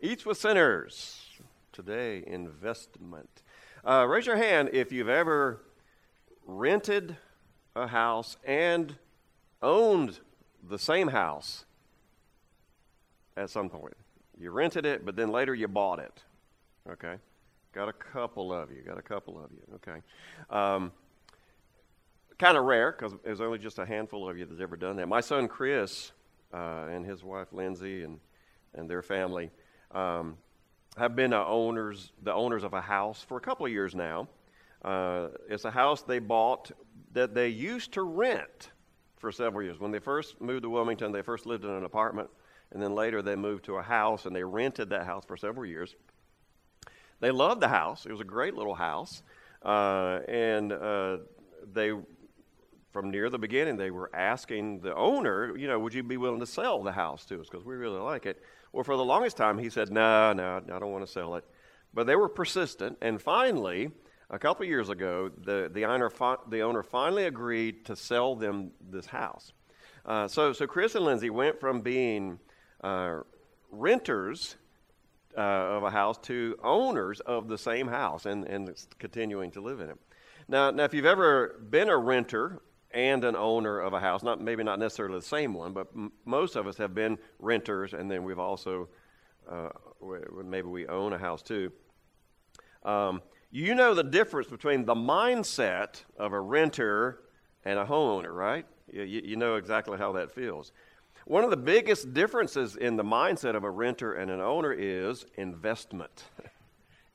Eats with Sinners. Today, investment. Raise your hand if you've ever rented a house and owned the same house at some point. You rented it, but then later you bought it. Okay. Got a couple of you. Okay. Kind of rare because there's only just a handful of you that's ever done that. My son Chris and his wife Lindsay and their family have been the owners of a house for a couple of years now. It's a house they bought that they used to rent for several years. When they first moved to Wilmington, they first lived in an apartment, and then later they moved to a house, and they rented that house for several years. They loved the house. It was a great little house, and they, from near the beginning, they were asking the owner, would you be willing to sell the house to us because we really like it? Well, for the longest time, he said, no, I don't want to sell it. But they were persistent, and finally, a couple of years ago, the owner finally agreed to sell them this house. So Chris and Lindsay went from being renters of a house to owners of the same house and continuing to live in it. Now, if you've ever been a renter and an owner of a house, maybe not necessarily the same one, but most of us have been renters, and then we've also maybe we own a house too. You know the difference between the mindset of a renter and a homeowner, right? You know exactly how that feels. One of the biggest differences in the mindset of a renter and an owner is investment.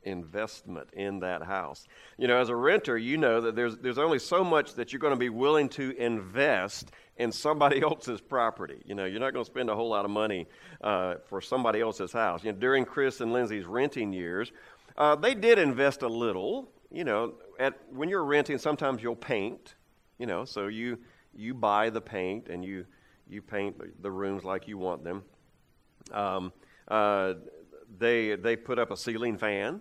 Investment in that house. As a renter, you know that there's only so much that you're going to be willing to invest in somebody else's property. You're not going to spend a whole lot of money for somebody else's house. During Chris and Lindsay's renting years, they did invest a little. When you're renting, sometimes you'll paint. So you buy the paint and you paint the rooms like you want them. They put up a ceiling fan.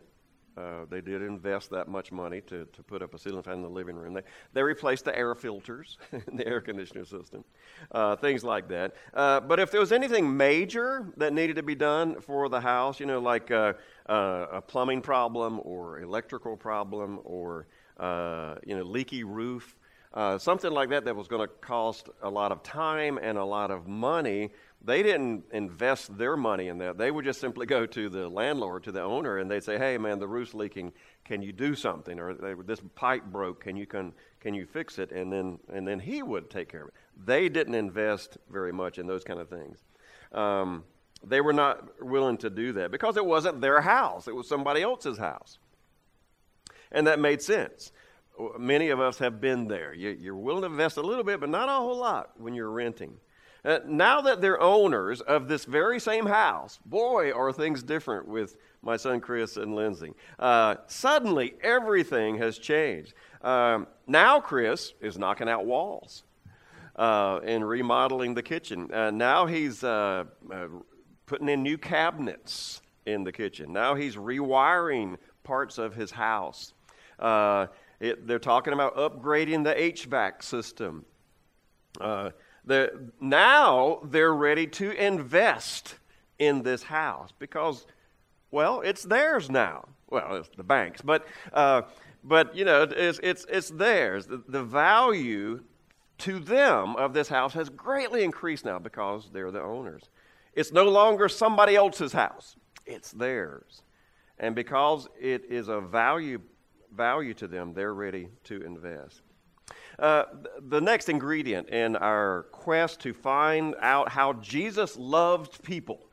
They did invest that much money to put up a ceiling fan in the living room. They replaced the air filters in the air conditioner system, things like that. But if there was anything major that needed to be done for the house, like a plumbing problem or electrical problem or leaky roof, something like that was going to cost a lot of time and a lot of money, they didn't invest their money in that. They would just simply go to the landlord, to the owner, and they'd say, hey, man, the roof's leaking. Can you do something? Or this pipe broke. Can you fix it? And then he would take care of it. They didn't invest very much in those kind of things. They were not willing to do that because it wasn't their house. It was somebody else's house. And that made sense. Many of us have been there. You're willing to invest a little bit, but not a whole lot when you're renting. Now that they're owners of this very same house, boy, are things different with my son Chris and Lindsay. Suddenly, everything has changed. Now Chris is knocking out walls and remodeling the kitchen. Now he's putting in new cabinets in the kitchen. Now he's rewiring parts of his house. They're talking about upgrading the HVAC system. Now they're ready to invest in this house because, well, it's theirs now. Well, it's the bank's, but it's theirs. The value to them of this house has greatly increased now because they're the owners. It's no longer somebody else's house. It's theirs, and because it is a value to them, they're ready to invest. The next ingredient in our quest to find out how Jesus loved people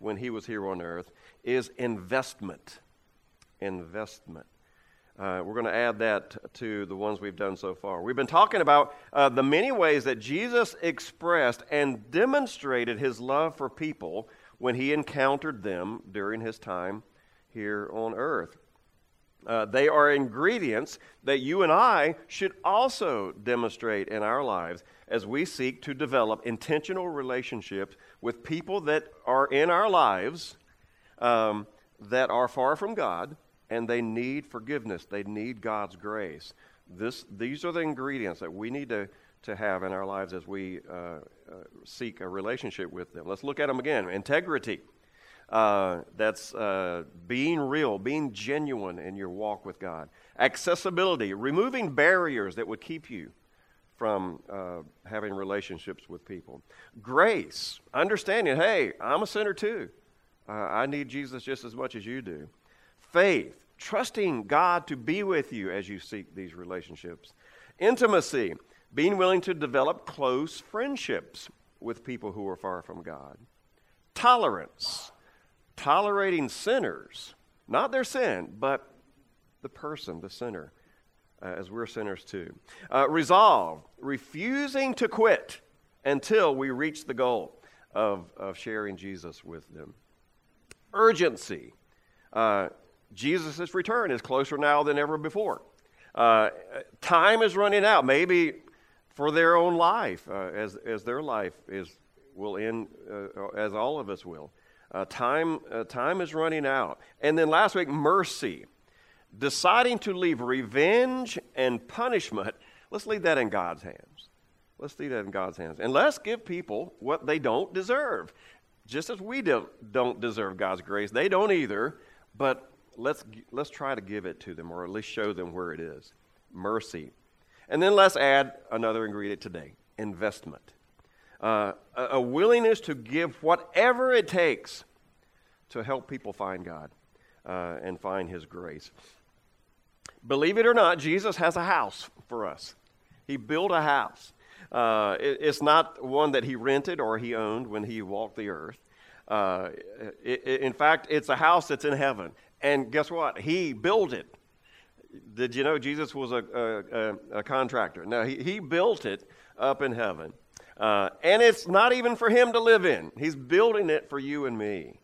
when he was here on earth is investment. Investment. We're going to add that to the ones we've done so far. We've been talking about the many ways that Jesus expressed and demonstrated his love for people when he encountered them during his time here on earth. They are ingredients that you and I should also demonstrate in our lives as we seek to develop intentional relationships with people that are in our lives that are far from God, and they need forgiveness. They need God's grace. These are the ingredients that we need to have in our lives as we seek a relationship with them. Let's look at them again. Integrity. That's being real, being genuine in your walk with God. Accessibility, removing barriers that would keep you from having relationships with people. Grace, understanding, hey, I'm a sinner too. I need Jesus just as much as you do. Faith, trusting God to be with you as you seek these relationships. Intimacy, being willing to develop close friendships with people who are far from God. Tolerance, tolerating sinners, not their sin, but the person, the sinner, as we're sinners too. Resolve, refusing to quit until we reach the goal of sharing Jesus with them. Urgency, Jesus' return is closer now than ever before. Time is running out, maybe for their own life, as their life will end, as all of us will. Time is running out. And then last week, mercy. Deciding to leave revenge and punishment, let's leave that in God's hands. Let's leave that in God's hands. And let's give people what they don't deserve. Just as we don't deserve God's grace, they don't either, but let's try to give it to them, or at least show them where it is. Mercy. And then let's add another ingredient today, investment. A willingness to give whatever it takes to help people find God and find His grace. Believe it or not, Jesus has a house for us. He built a house. It's not one that He rented or He owned when He walked the earth. In fact, it's a house that's in heaven. And guess what? He built it. Did you know Jesus was a contractor? No, he built it up in heaven. And it's not even for Him to live in. He's building it for you and me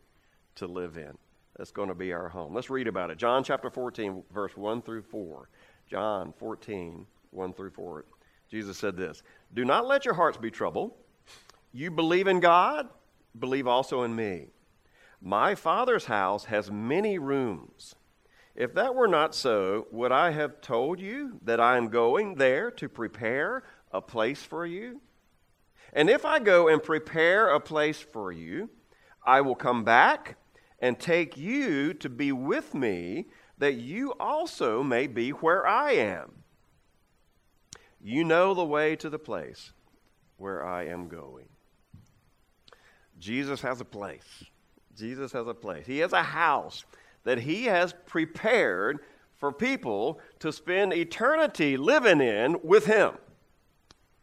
to live in. That's going to be our home. Let's read about it. John chapter 14, verse 1 through 4. John 14, 1 through 4. Jesus said this, "Do not let your hearts be troubled. You believe in God, believe also in me. My Father's house has many rooms. If that were not so, would I have told you that I am going there to prepare a place for you? And if I go and prepare a place for you, I will come back and take you to be with me, that you also may be where I am. You know the way to the place where I am going." Jesus has a place. Jesus has a place. He has a house that He has prepared for people to spend eternity living in with Him,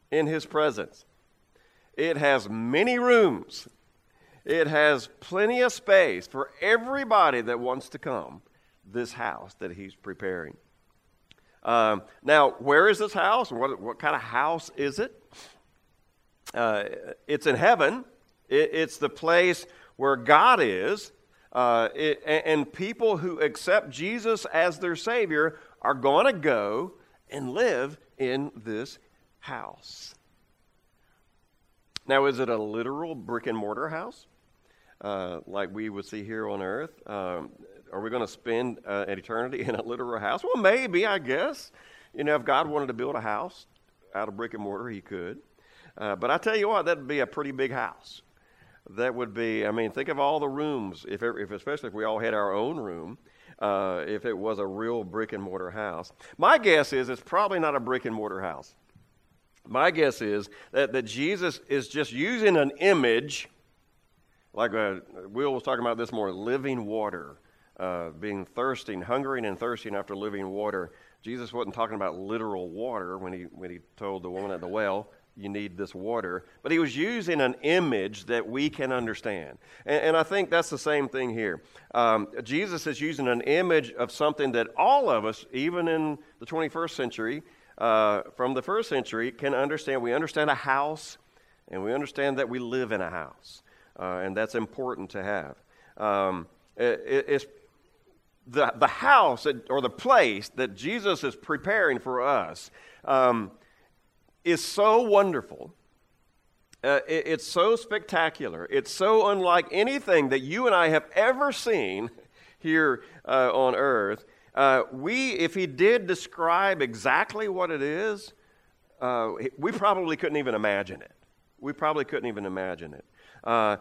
in His presence. It has many rooms. It has plenty of space for everybody that wants to come, this house that He's preparing. Now, where is this house? What kind of house is it? It's in heaven. It's the place where God is, and people who accept Jesus as their Savior are going to go and live in this house. Now, is it a literal brick-and-mortar house like we would see here on earth? Are we going to spend an eternity in a literal house? Well, maybe, I guess. You know, if God wanted to build a house out of brick-and-mortar, He could. But I tell you what, that would be a pretty big house. That would be, I mean, think of all the rooms, if especially if we all had our own room, if it was a real brick-and-mortar house. My guess is it's probably not a brick-and-mortar house. My guess is that Jesus is just using an image, like Will was talking about this morning, living water, being thirsting, hungering and thirsting after living water. Jesus wasn't talking about literal water when he told the woman at the well, "You need this water," but He was using an image that we can understand. And I think that's the same thing here. Jesus is using an image of something that all of us, even in the 21st century, from the first century, can understand. We understand a house, and we understand that we live in a house, and that's important to have. It's the house or the place that Jesus is preparing for us is so wonderful. It's so spectacular. It's so unlike anything that you and I have ever seen here on earth. If He did describe exactly what it is, we probably couldn't even imagine it.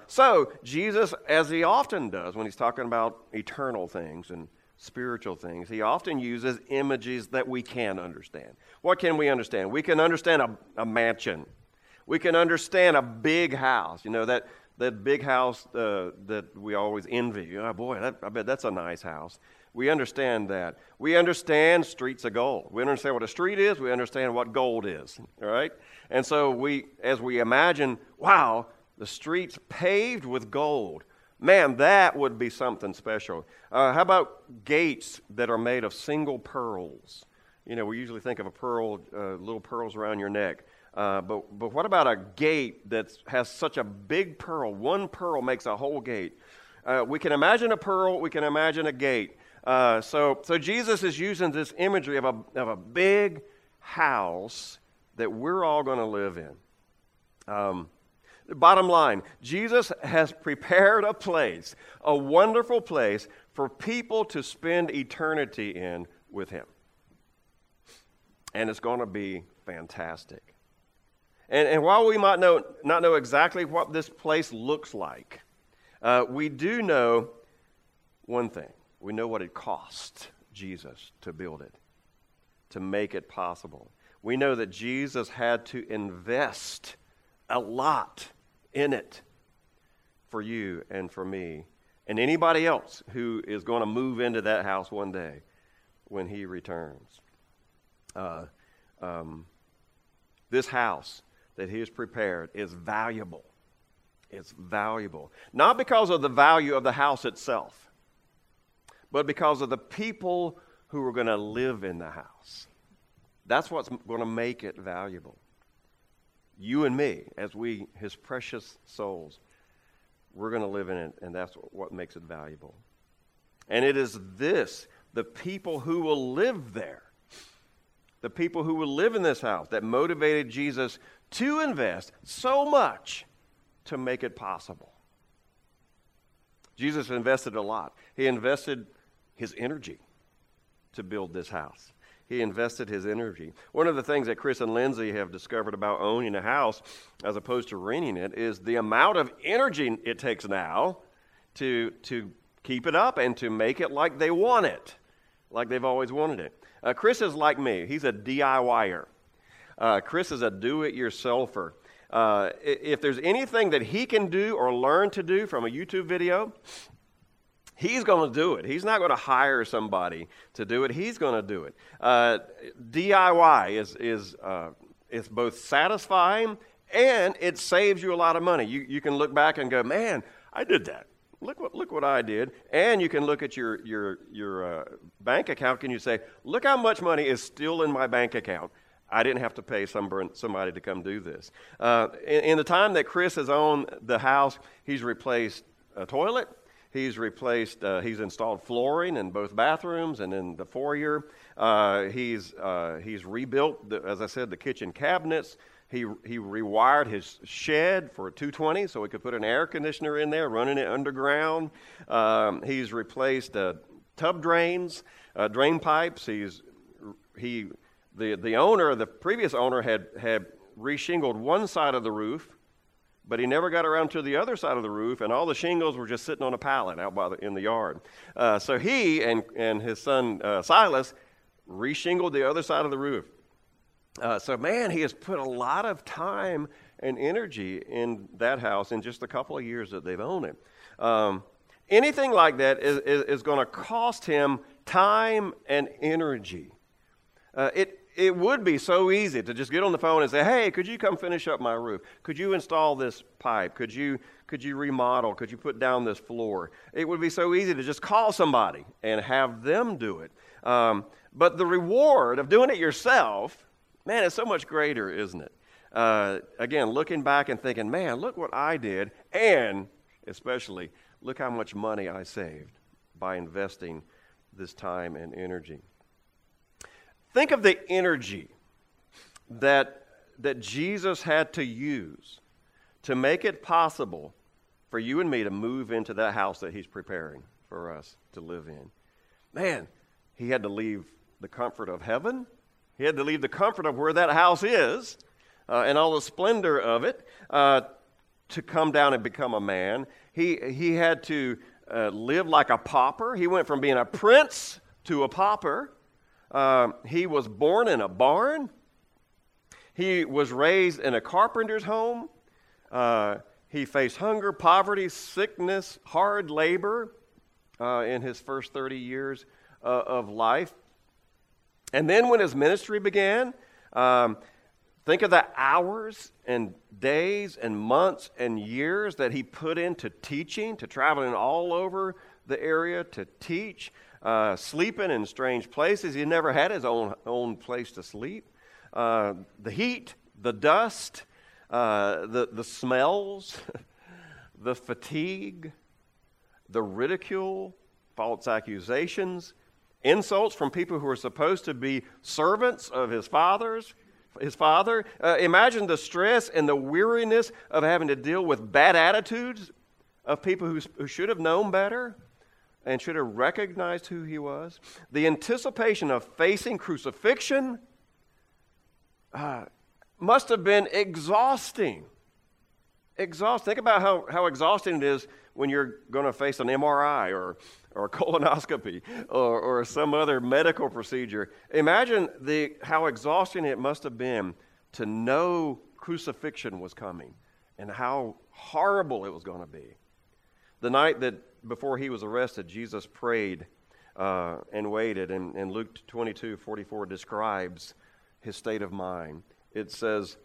So Jesus, as he often does when he's talking about eternal things and spiritual things, he often uses images that we can understand. What can we understand? We can understand a mansion. We can understand a big house. You know, that big house that we always envy. Oh, boy, I bet that's a nice house. We understand that. We understand streets of gold. We understand what a street is. We understand what gold is, all right? And so as we imagine, wow, the streets paved with gold. Man, that would be something special. How about gates that are made of single pearls? You know, we usually think of a pearl, little pearls around your neck. But what about a gate that has such a big pearl? One pearl makes a whole gate. We can imagine a pearl. We can imagine a gate. So Jesus is using this imagery of a big house that we're all going to live in. Bottom line, Jesus has prepared a place, a wonderful place for people to spend eternity in with him. And it's going to be fantastic. And while we might not know exactly what this place looks like, we do know one thing. We know what it cost Jesus to build it, to make it possible. We know that Jesus had to invest a lot in it for you and for me and anybody else who is going to move into that house one day when he returns. This house that he has prepared is valuable. It's valuable. Not because of the value of the house itself, but because of the people who are going to live in the house. That's what's going to make it valuable. You and me, as we, his precious souls, we're going to live in it, and that's what makes it valuable. And it is this, the people who will live there, the people who will live in this house, that motivated Jesus to invest so much to make it possible. Jesus invested a lot. He invested his energy to build this house. He invested his energy. One of the things that Chris and Lindsay have discovered about owning a house as opposed to renting it is the amount of energy it takes now to keep it up and to make it like they want it, like they've always wanted it. Chris is like me. He's a DIYer. Chris is a do-it-yourselfer. If there's anything that he can do or learn to do from a YouTube video, he's going to do it. He's not going to hire somebody to do it. He's going to do it. DIY is both satisfying and it saves you a lot of money. You can look back and go, man, I did that. Look what I did. And you can look at your bank account and you say, look how much money is still in my bank account. I didn't have to pay somebody to come do this. In the time that Chris has owned the house, he's replaced a toilet. He's installed flooring in both bathrooms and in the foyer. He's rebuilt, as I said, the kitchen cabinets. He rewired his shed for 220 so he could put an air conditioner in there, running it underground. He's replaced tub drains, drain pipes. The previous owner had reshingled one side of the roof, but he never got around to the other side of the roof, and all the shingles were just sitting on a pallet out in the yard. So he and his son Silas reshingled the other side of the roof. So man, he has put a lot of time and energy in that house in just a couple of years that they've owned it. Anything like that is going to cost him time and energy. It would be so easy to just get on the phone and say, hey, could you come finish up my roof? Could you install this pipe? Could you remodel? Could you put down this floor? It would be so easy to just call somebody and have them do it. But the reward of doing it yourself, man, it's so much greater, isn't it? Again, looking back and thinking, man, look what I did, and especially look how much money I saved by investing this time and energy. Think of the energy that Jesus had to use to make it possible for you and me to move into that house that he's preparing for us to live in. Man, he had to leave the comfort of heaven. He had to leave the comfort of where that house is and all the splendor of it to come down and become a man. He had to live like a pauper. He went from being a prince to a pauper. He was born in a barn. He was raised in a carpenter's home. He faced hunger, poverty, sickness, hard labor in his first 30 years of life. And then when his ministry began, think of the hours and days and months and years that he put into teaching, to traveling all over the area to teach, sleeping in strange places. He never had his own place to sleep. The heat, the dust, the smells, the fatigue, the ridicule, false accusations, insults from people who are supposed to be servants of his father. Imagine the stress and the weariness of having to deal with bad attitudes of people who should have known better and should have recognized who he was. The anticipation of facing crucifixion must have been exhausting. Think about how exhausting it is when you're going to face an MRI or a colonoscopy or some other medical procedure. Imagine how exhausting it must have been to know crucifixion was coming and how horrible it was going to be. The night before he was arrested, Jesus prayed and waited, and Luke 22:44 describes his state of mind. It says,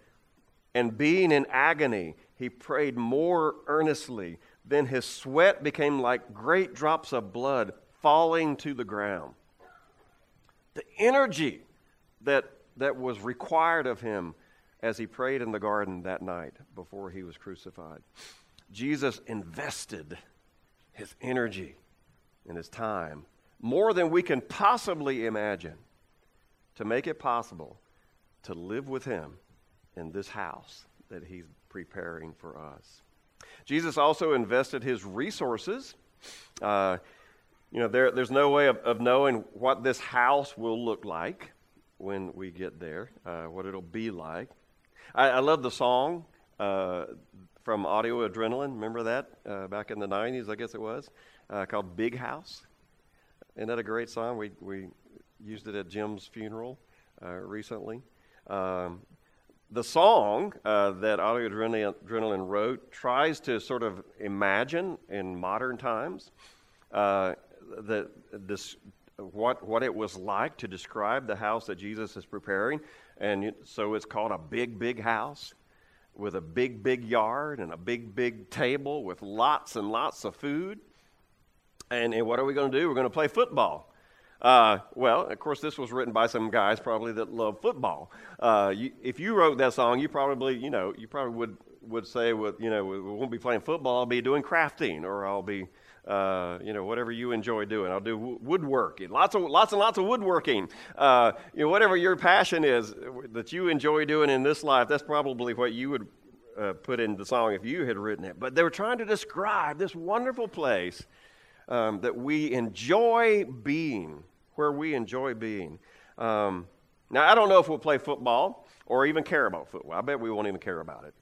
"And being in agony, he prayed more earnestly. Then his sweat became like great drops of blood falling to the ground." The energy that was required of him as he prayed in the garden that night before he was crucified. Jesus invested his energy and his time more than we can possibly imagine to make it possible to live with him in this house that he's preparing for us. Jesus also invested his resources. There's no way of knowing what this house will look like when we get there, what it'll be like. I love the song from Audio Adrenaline. Remember that back in the 90s, I guess it was, called Big House. Isn't that a great song? We used it at Jim's funeral recently. The song that Audio Adrenaline wrote tries to sort of imagine in modern times what it was like to describe the house that Jesus is preparing. And so it's called a big, big house with a big, big yard and a big, big table with lots and lots of food. And what are we going to do? We're going to play football. Well, of course, this was written by some guys probably that love football. If you wrote that song, you probably, would say, we won't be playing football. I'll be doing crafting, or I'll be, whatever you enjoy doing. I'll do woodworking, lots and lots of woodworking. Whatever your passion is that you enjoy doing in this life, that's probably what you would put in the song if you had written it. But they were trying to describe this wonderful place that we enjoy being. Where we enjoy being. Now, I don't know if we'll play football or even care about football. I bet we won't even care about it.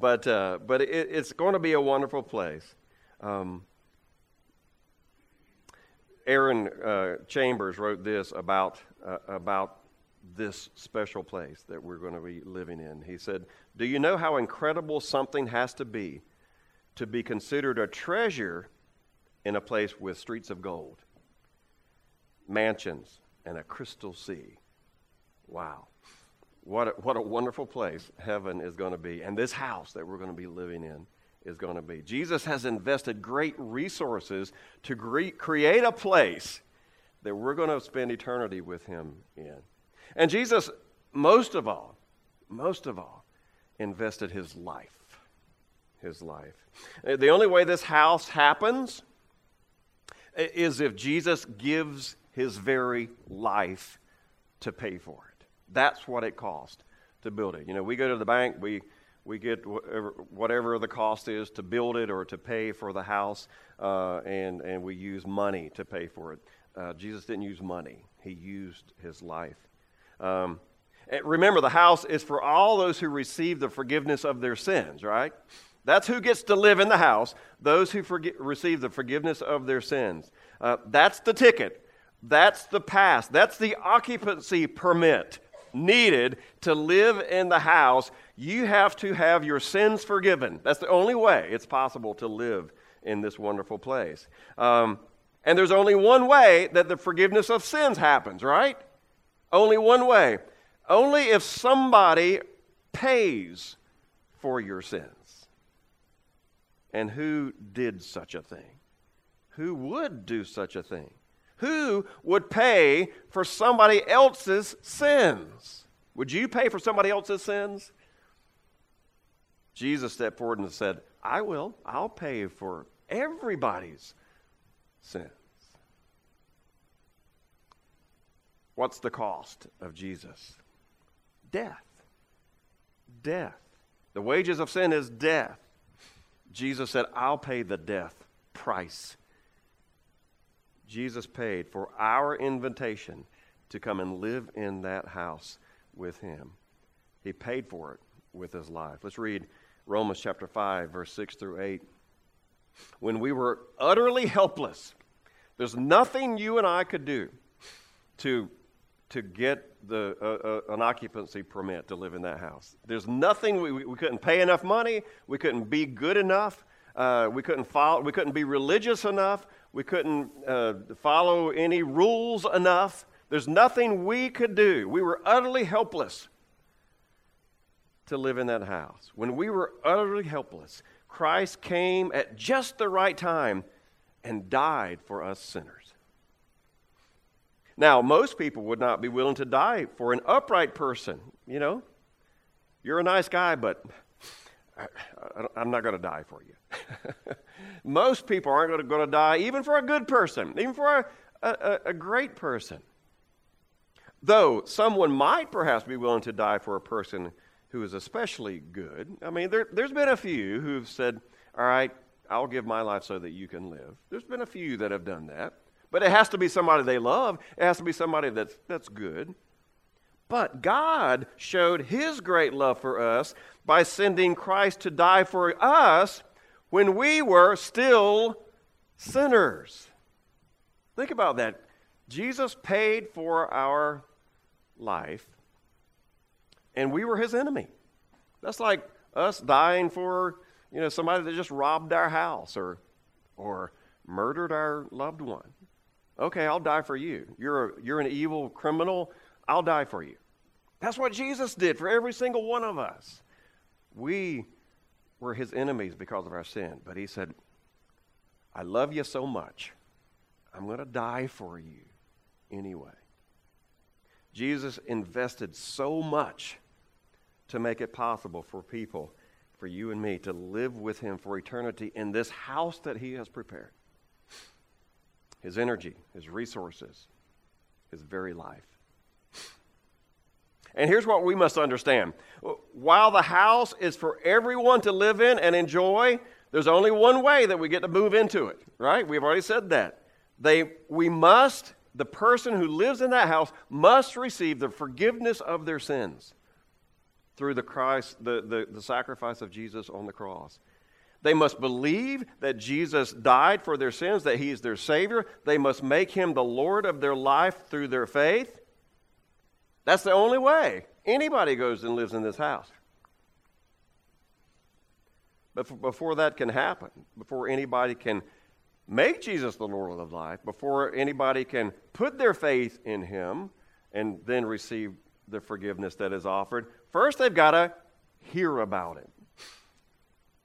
But it's going to be a wonderful place. Aaron Chambers wrote this about this special place that we're going to be living in. He said, "Do you know how incredible something has to be considered a treasure in a place with streets of gold, mansions, and a crystal sea?" Wow. What a wonderful place heaven is going to be. And this house that we're going to be living in is going to be. Jesus has invested great resources to create a place that we're going to spend eternity with him in. And Jesus, most of all, invested his life. The only way this house happens is if Jesus gives his very life to pay for it. That's what it cost to build it. We go to the bank, we get whatever the cost is to build it or to pay for the house, and we use money to pay for it. Jesus didn't use money. He used his life. Remember, the house is for all those who receive the forgiveness of their sins, right? That's who gets to live in the house, those who receive the forgiveness of their sins. That's the ticket. That's the pass. That's the occupancy permit needed to live in the house. You have to have your sins forgiven. That's the only way it's possible to live in this wonderful place. And there's only one way that the forgiveness of sins happens, right? Only one way. Only if somebody pays for your sins. And who did such a thing? Who would do such a thing? Who would pay for somebody else's sins? Would you pay for somebody else's sins? Jesus stepped forward and said, I will. I'll pay for everybody's sins. What's the cost of Jesus? Death. Death. The wages of sin is death. Jesus said, I'll pay the death price. Jesus paid for our invitation to come and live in that house with him. He paid for it with his life. Let's read Romans chapter 5, verse 6 through 8. When we were utterly helpless, there's nothing you and I could do to get the an occupancy permit to live in that house. There's nothing. We couldn't pay enough money. We couldn't be good enough. We couldn't follow. We couldn't be religious enough. We couldn't follow any rules enough. There's nothing we could do. We were utterly helpless to live in that house. When we were utterly helpless, Christ came at just the right time and died for us sinners. Now, most people would not be willing to die for an upright person. You know, you're a nice guy, but I'm not going to die for you. Most people aren't going to die even for a good person, even for a great person. Though someone might perhaps be willing to die for a person who is especially good. I mean, there's been a few who've said, all right, I'll give my life so that you can live. There's been a few that have done that. But it has to be somebody they love. It has to be somebody that's good. But God showed his great love for us by sending Christ to die for us when we were still sinners. Think about that. Jesus paid for our life, and we were his enemy. That's like us dying for, you know, somebody that just robbed our house or murdered our loved one. Okay, I'll die for you. You're an evil criminal. I'll die for you. That's what Jesus did for every single one of us. We were his enemies because of our sin. But he said, I love you so much, I'm going to die for you anyway. Jesus invested so much to make it possible for people, for you and me, to live with him for eternity in this house that he has prepared. His energy, his resources, his very life. And here's what we must understand. While the house is for everyone to live in and enjoy, there's only one way that we get to move into it, right? We've already said that. The person who lives in that house must receive the forgiveness of their sins through the sacrifice of Jesus on the cross. They must believe that Jesus died for their sins, that he is their Savior. They must make him the Lord of their life through their faith. That's the only way anybody goes and lives in this house. But before that can happen, before anybody can make Jesus the Lord of life, before anybody can put their faith in him and then receive the forgiveness that is offered, first they've got to hear about it.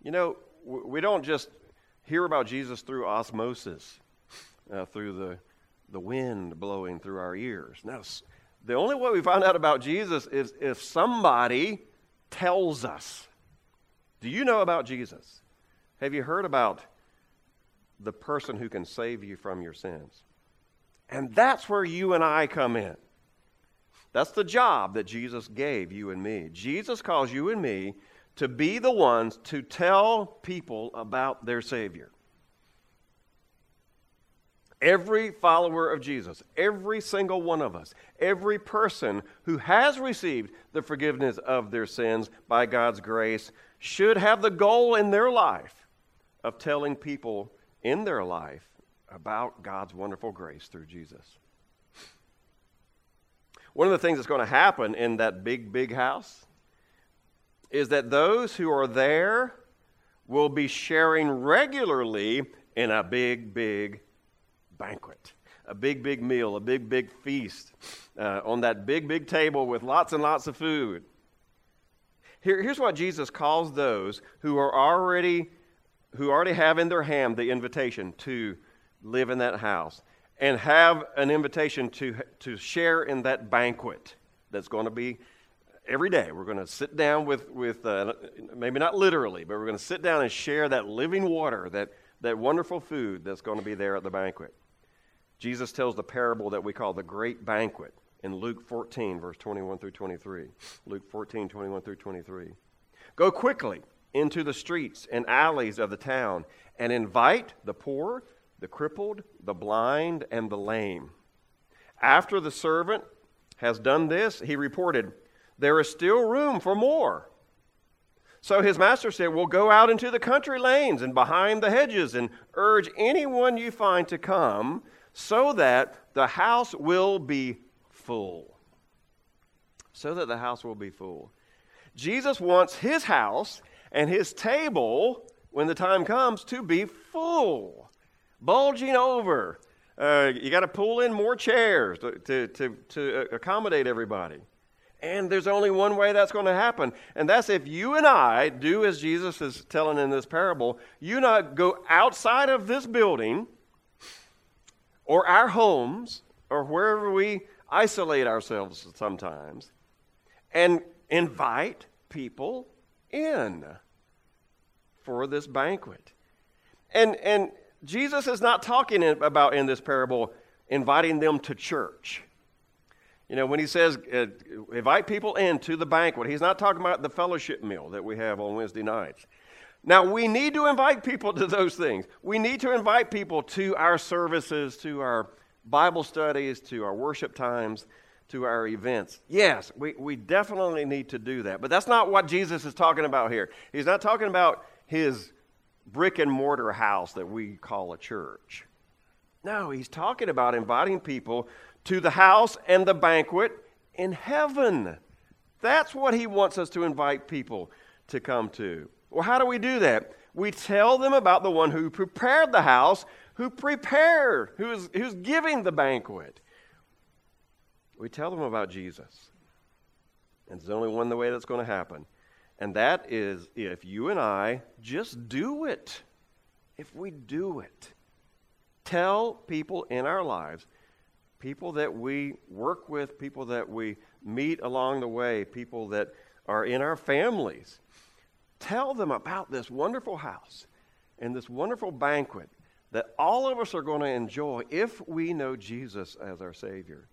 You know, we don't just hear about Jesus through osmosis, through the wind blowing through our ears. No. The only way we find out about Jesus is if somebody tells us. Do you know about Jesus? Have you heard about the person who can save you from your sins? And that's where you and I come in. That's the job that Jesus gave you and me. Jesus calls you and me to be the ones to tell people about their Savior. Every follower of Jesus, every single one of us, every person who has received the forgiveness of their sins by God's grace should have the goal in their life of telling people in their life about God's wonderful grace through Jesus. One of the things that's going to happen in that big, big house is that those who are there will be sharing regularly in a big, big house. Banquet, a big, big meal, a big, big feast on that big, big table with lots and lots of food. Here's what Jesus calls those who already have in their hand the invitation to live in that house and have an invitation to share in that banquet that's going to be every day. We're going to sit down with maybe not literally, but we're going to sit down and share that living water, that wonderful food that's going to be there at the banquet. Jesus tells the parable that we call the Great Banquet in Luke 14, verse 21 through 23. Luke 14, 21 through 23. Go quickly into the streets and alleys of the town and invite the poor, the crippled, the blind, and the lame. After the servant has done this, he reported, there is still room for more. So his master said, well, go out into the country lanes and behind the hedges and urge anyone you find to come so that the house will be full. So that the house will be full. Jesus wants his house and his table, when the time comes, to be full, bulging over. You got to pull in more chairs to accommodate everybody. And there's only one way that's going to happen. And that's if you and I do as Jesus is telling in this parable. You and I go outside of this building or our homes or wherever we isolate ourselves sometimes and invite people in for this banquet. And Jesus is not talking about in this parable inviting them to church. You know, when he says, invite people into the banquet, he's not talking about the fellowship meal that we have on Wednesday nights. Now, we need to invite people to those things. We need to invite people to our services, to our Bible studies, to our worship times, to our events. Yes, we definitely need to do that. But that's not what Jesus is talking about here. He's not talking about his brick and mortar house that we call a church. No, he's talking about inviting people to the house and the banquet in heaven. That's what he wants us to invite people to come to. Well, how do we do that? We tell them about the one who prepared the house, who's giving the banquet. We tell them about Jesus. And there's only one way that's going to happen. And that is if you and I just do it. If we do it. Tell people in our lives, people that we work with, people that we meet along the way, people that are in our families. Tell them about this wonderful house and this wonderful banquet that all of us are going to enjoy if we know Jesus as our Savior.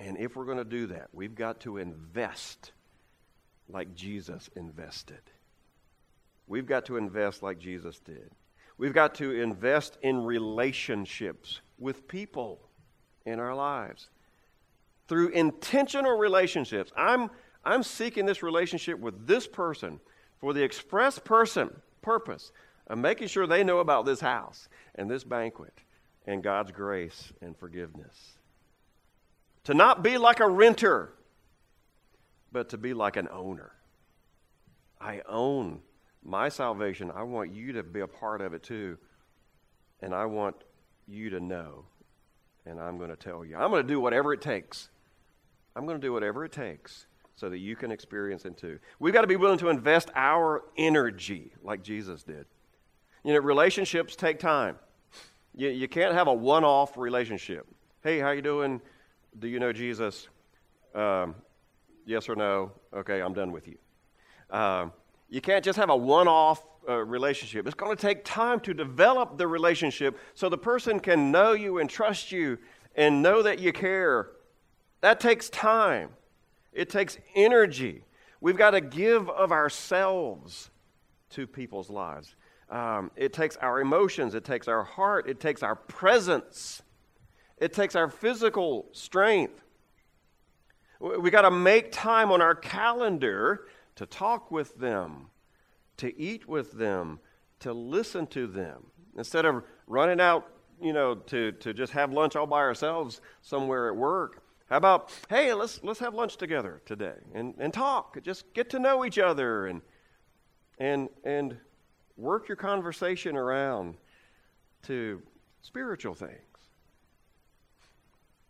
And if we're going to do that, we've got to invest like Jesus invested. We've got to invest like Jesus did. We've got to invest in relationships with people in our lives through intentional relationships. I'm seeking this relationship with this person for the express purpose of making sure they know about this house and this banquet and God's grace and forgiveness. To not be like a renter, but to be like an owner. I own my salvation. I want you to be a part of it too. And I want you to know. And I'm going to tell you. I'm going to do whatever it takes. I'm going to do whatever it takes so that you can experience it too. We've got to be willing to invest our energy like Jesus did. You know, relationships take time. You can't have a one-off relationship. Hey, how you doing? Do you know Jesus? Yes or no? Okay, I'm done with you. You can't just have a one-off relationship. It's going to take time to develop the relationship so the person can know you and trust you and know that you care. That takes time. It takes energy. We've got to give of ourselves to people's lives. It takes our emotions. It takes our heart. It takes our presence. It takes our physical strength. We got to make time on our calendar to talk with them, to eat with them, to listen to them. Instead of running out, to just have lunch all by ourselves somewhere at work. How about, hey, let's have lunch together today and talk. Just get to know each other and work your conversation around to spiritual things.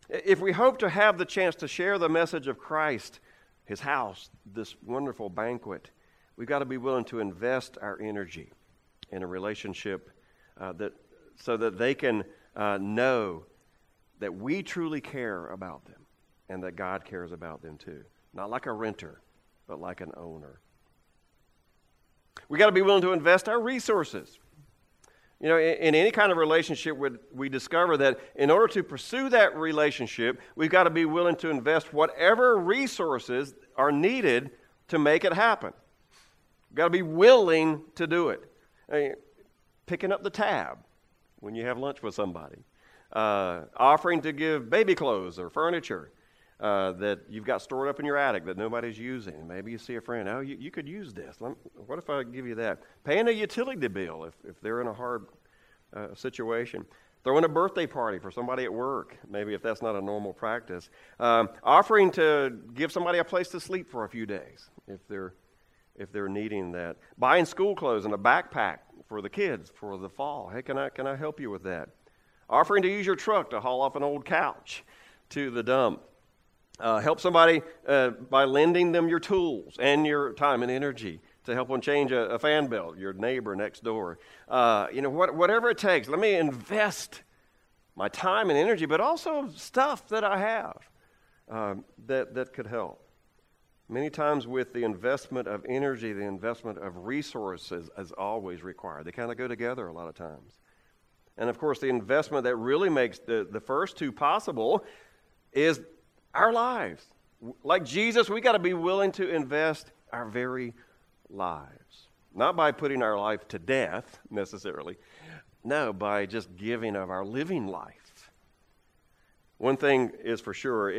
If we hope to have the chance to share the message of Christ, His house, this wonderful banquet, we've got to be willing to invest our energy in a relationship so that they can know that we truly care about them and that God cares about them too. Not like a renter, but like an owner. We got to be willing to invest our resources. In any kind of relationship, we discover that in order to pursue that relationship, we've got to be willing to invest whatever resources are needed to make it happen. We've got to be willing to do it. Picking up the tab when you have lunch with somebody. Offering to give baby clothes or furniture that you've got stored up in your attic that nobody's using. Maybe you see a friend, oh, you could use this. What if I give you that? Paying a utility bill if they're in a hard situation. Throwing a birthday party for somebody at work, maybe if that's not a normal practice. Offering to give somebody a place to sleep for a few days if they're needing that. Buying school clothes and a backpack for the kids for the fall. Hey, can I help you with that? Offering to use your truck to haul off an old couch to the dump. Help somebody by lending them your tools and your time and energy to help them change a fan belt, your neighbor next door. Whatever it takes, let me invest my time and energy, but also stuff that I have that could help. Many times with the investment of energy, the investment of resources is always required. They kind of go together a lot of times. And, of course, the investment that really makes the first two possible is our lives. Like Jesus, we got to be willing to invest our very lives. Not by putting our life to death, necessarily. No, by just giving of our living life. One thing is for sure,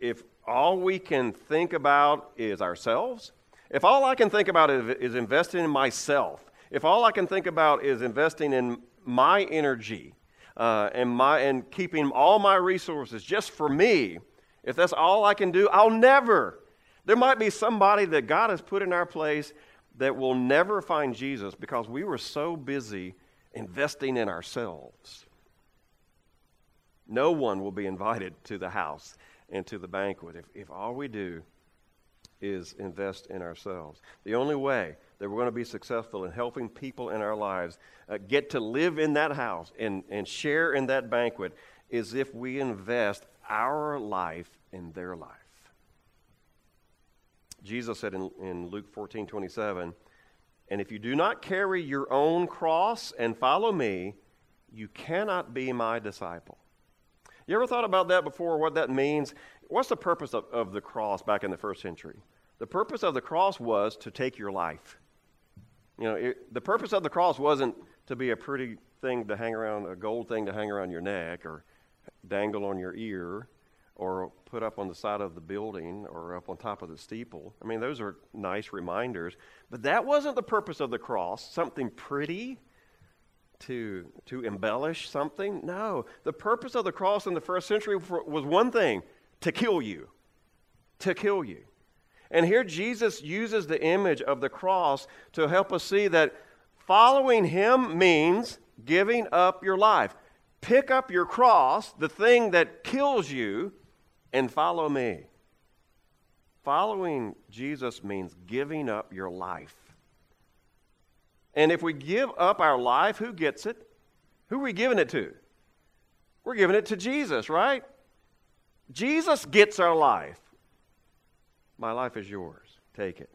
if all we can think about is ourselves, if all I can think about is investing in myself, if all I can think about is investing in my energy and keeping all my resources just for me, if that's all I can do, I'll never. There might be somebody that God has put in our place that will never find Jesus because we were so busy investing in ourselves. No one will be invited to the house and to the banquet if all we do is invest in ourselves. The only way that we're going to be successful in helping people in our lives get to live in that house and share in that banquet is if we invest our life in their life. Jesus said in Luke 14:27, "And if you do not carry your own cross and follow me, you cannot be my disciple." You ever thought about that before, what that means? What's the purpose of the cross back in the first century? The purpose of the cross was to take your life. The purpose of the cross wasn't to be a pretty thing to hang around, a gold thing to hang around your neck or dangle on your ear or put up on the side of the building or up on top of the steeple. I mean, those are nice reminders. But that wasn't the purpose of the cross, something pretty to embellish something. No, the purpose of the cross in the first century was one thing, to kill you. And here Jesus uses the image of the cross to help us see that following him means giving up your life. Pick up your cross, the thing that kills you, and follow me. Following Jesus means giving up your life. And if we give up our life, who gets it? Who are we giving it to? We're giving it to Jesus, right? Jesus gets our life. My life is yours. Take it.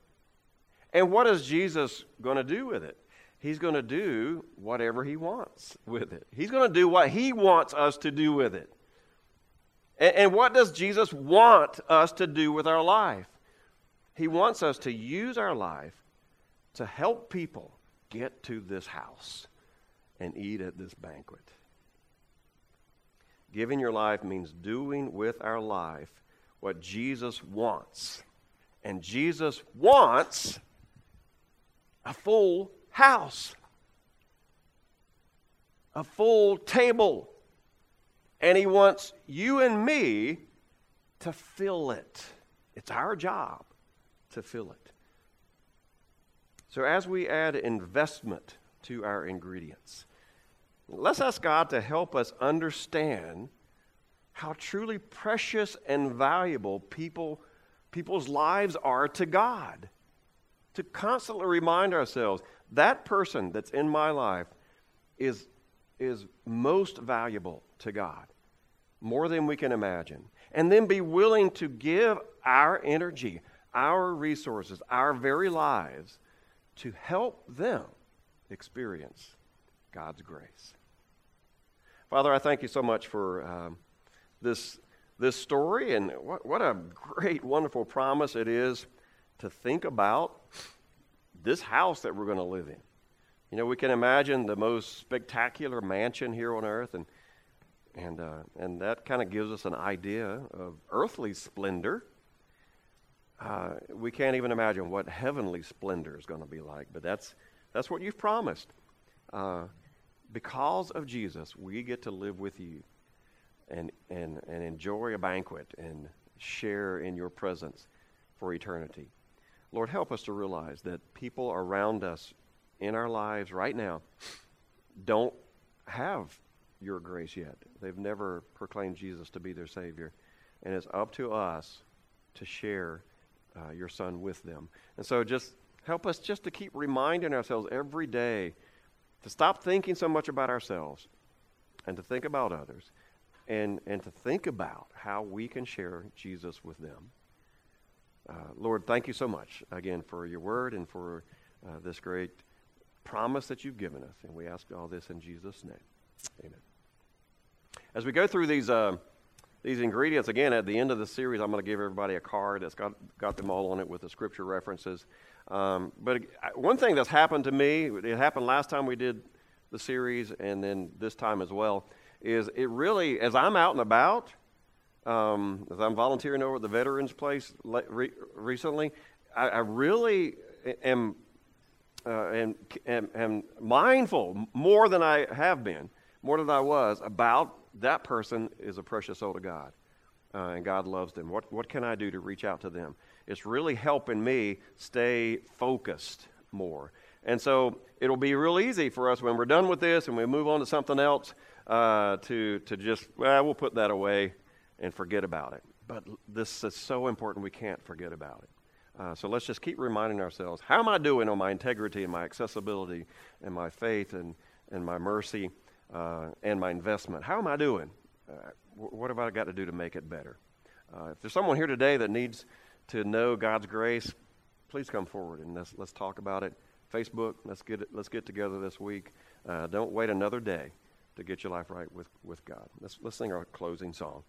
And what is Jesus going to do with it? He's going to do whatever he wants with it. He's going to do what he wants us to do with it. And what does Jesus want us to do with our life? He wants us to use our life to help people get to this house and eat at this banquet. Giving your life means doing with our life what Jesus wants. And Jesus wants a full house, a full table. And he wants you and me to fill it. It's our job to fill it. So as we add investment to our ingredients, let's ask God to help us understand how truly precious and valuable people's lives are to God. To constantly remind ourselves, that person that's in my life is most valuable to God, more than we can imagine. And then be willing to give our energy, our resources, our very lives to help them experience God's grace. Father, I thank you so much for this story, and what a great, wonderful promise it is to think about this house that we're going to live in. You know, we can imagine the most spectacular mansion here on earth, and that kind of gives us an idea of earthly splendor. We can't even imagine what heavenly splendor is going to be like, but that's what you've promised. Because of Jesus, we get to live with you and enjoy a banquet and share in your presence for eternity. Lord, help us to realize that people around us in our lives right now don't have your grace yet. They've never proclaimed Jesus to be their Savior. And it's up to us to share your Son with them. And so just help us just to keep reminding ourselves every day to stop thinking so much about ourselves and to think about others and to think about how we can share Jesus with them. Lord, thank you so much again for your word and for this great promise that you've given us. And we ask all this in Jesus' name. Amen. As we go through these ingredients, again, at the end of the series, I'm going to give everybody a card that's got them all on it with the scripture references. But one thing that's happened to me, it happened last time we did the series and then this time as well, is it really, as I'm out and about, as I'm volunteering over at the Veterans Place recently, I really am mindful more than I have been, more than I was, about that person is a precious soul to God, and God loves them. What can I do to reach out to them? It's really helping me stay focused more. And so it'll be real easy for us when we're done with this and we move on to something else to just, we'll put that away and forget about it. But this is so important we can't forget about it. So let's just keep reminding ourselves, how am I doing on my integrity and my accessibility and my faith and my mercy and my investment? How am I doing? What have I got to do to make it better? If there's someone here today that needs to know God's grace, please come forward and let's talk about it. Facebook, let's get together this week. Don't wait another day to get your life right with God. Let's sing our closing song.